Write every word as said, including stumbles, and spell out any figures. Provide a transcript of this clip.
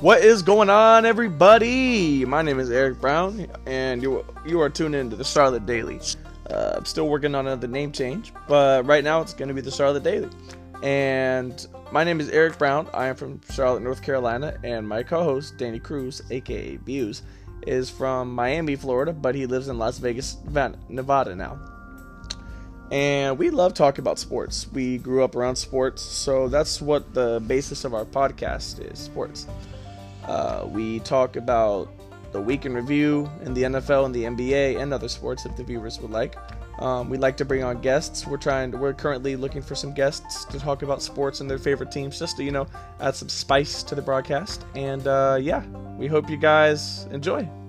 What is going on, everybody? My name is Eric Brown, and you you are tuned in to the Charlotte Daily. Uh, I'm still working on another name change, but right now it's going to be the Charlotte Daily. And my name is Eric Brown. I am from Charlotte, North Carolina, and my co-host, Danny Cruz, aka Views, is from Miami, Florida, but he lives in Las Vegas, Nevada now. And we love talking about sports. We grew up around sports, so that's what the basis of our podcast is, sports. Uh, we talk about the week in review in the N F L and the N B A and other sports if the viewers would like. Um, we like to bring on guests. We're trying. To, we're currently looking for some guests to talk about sports and their favorite teams, just to you know add some spice to the broadcast. And uh, yeah, we hope you guys enjoy.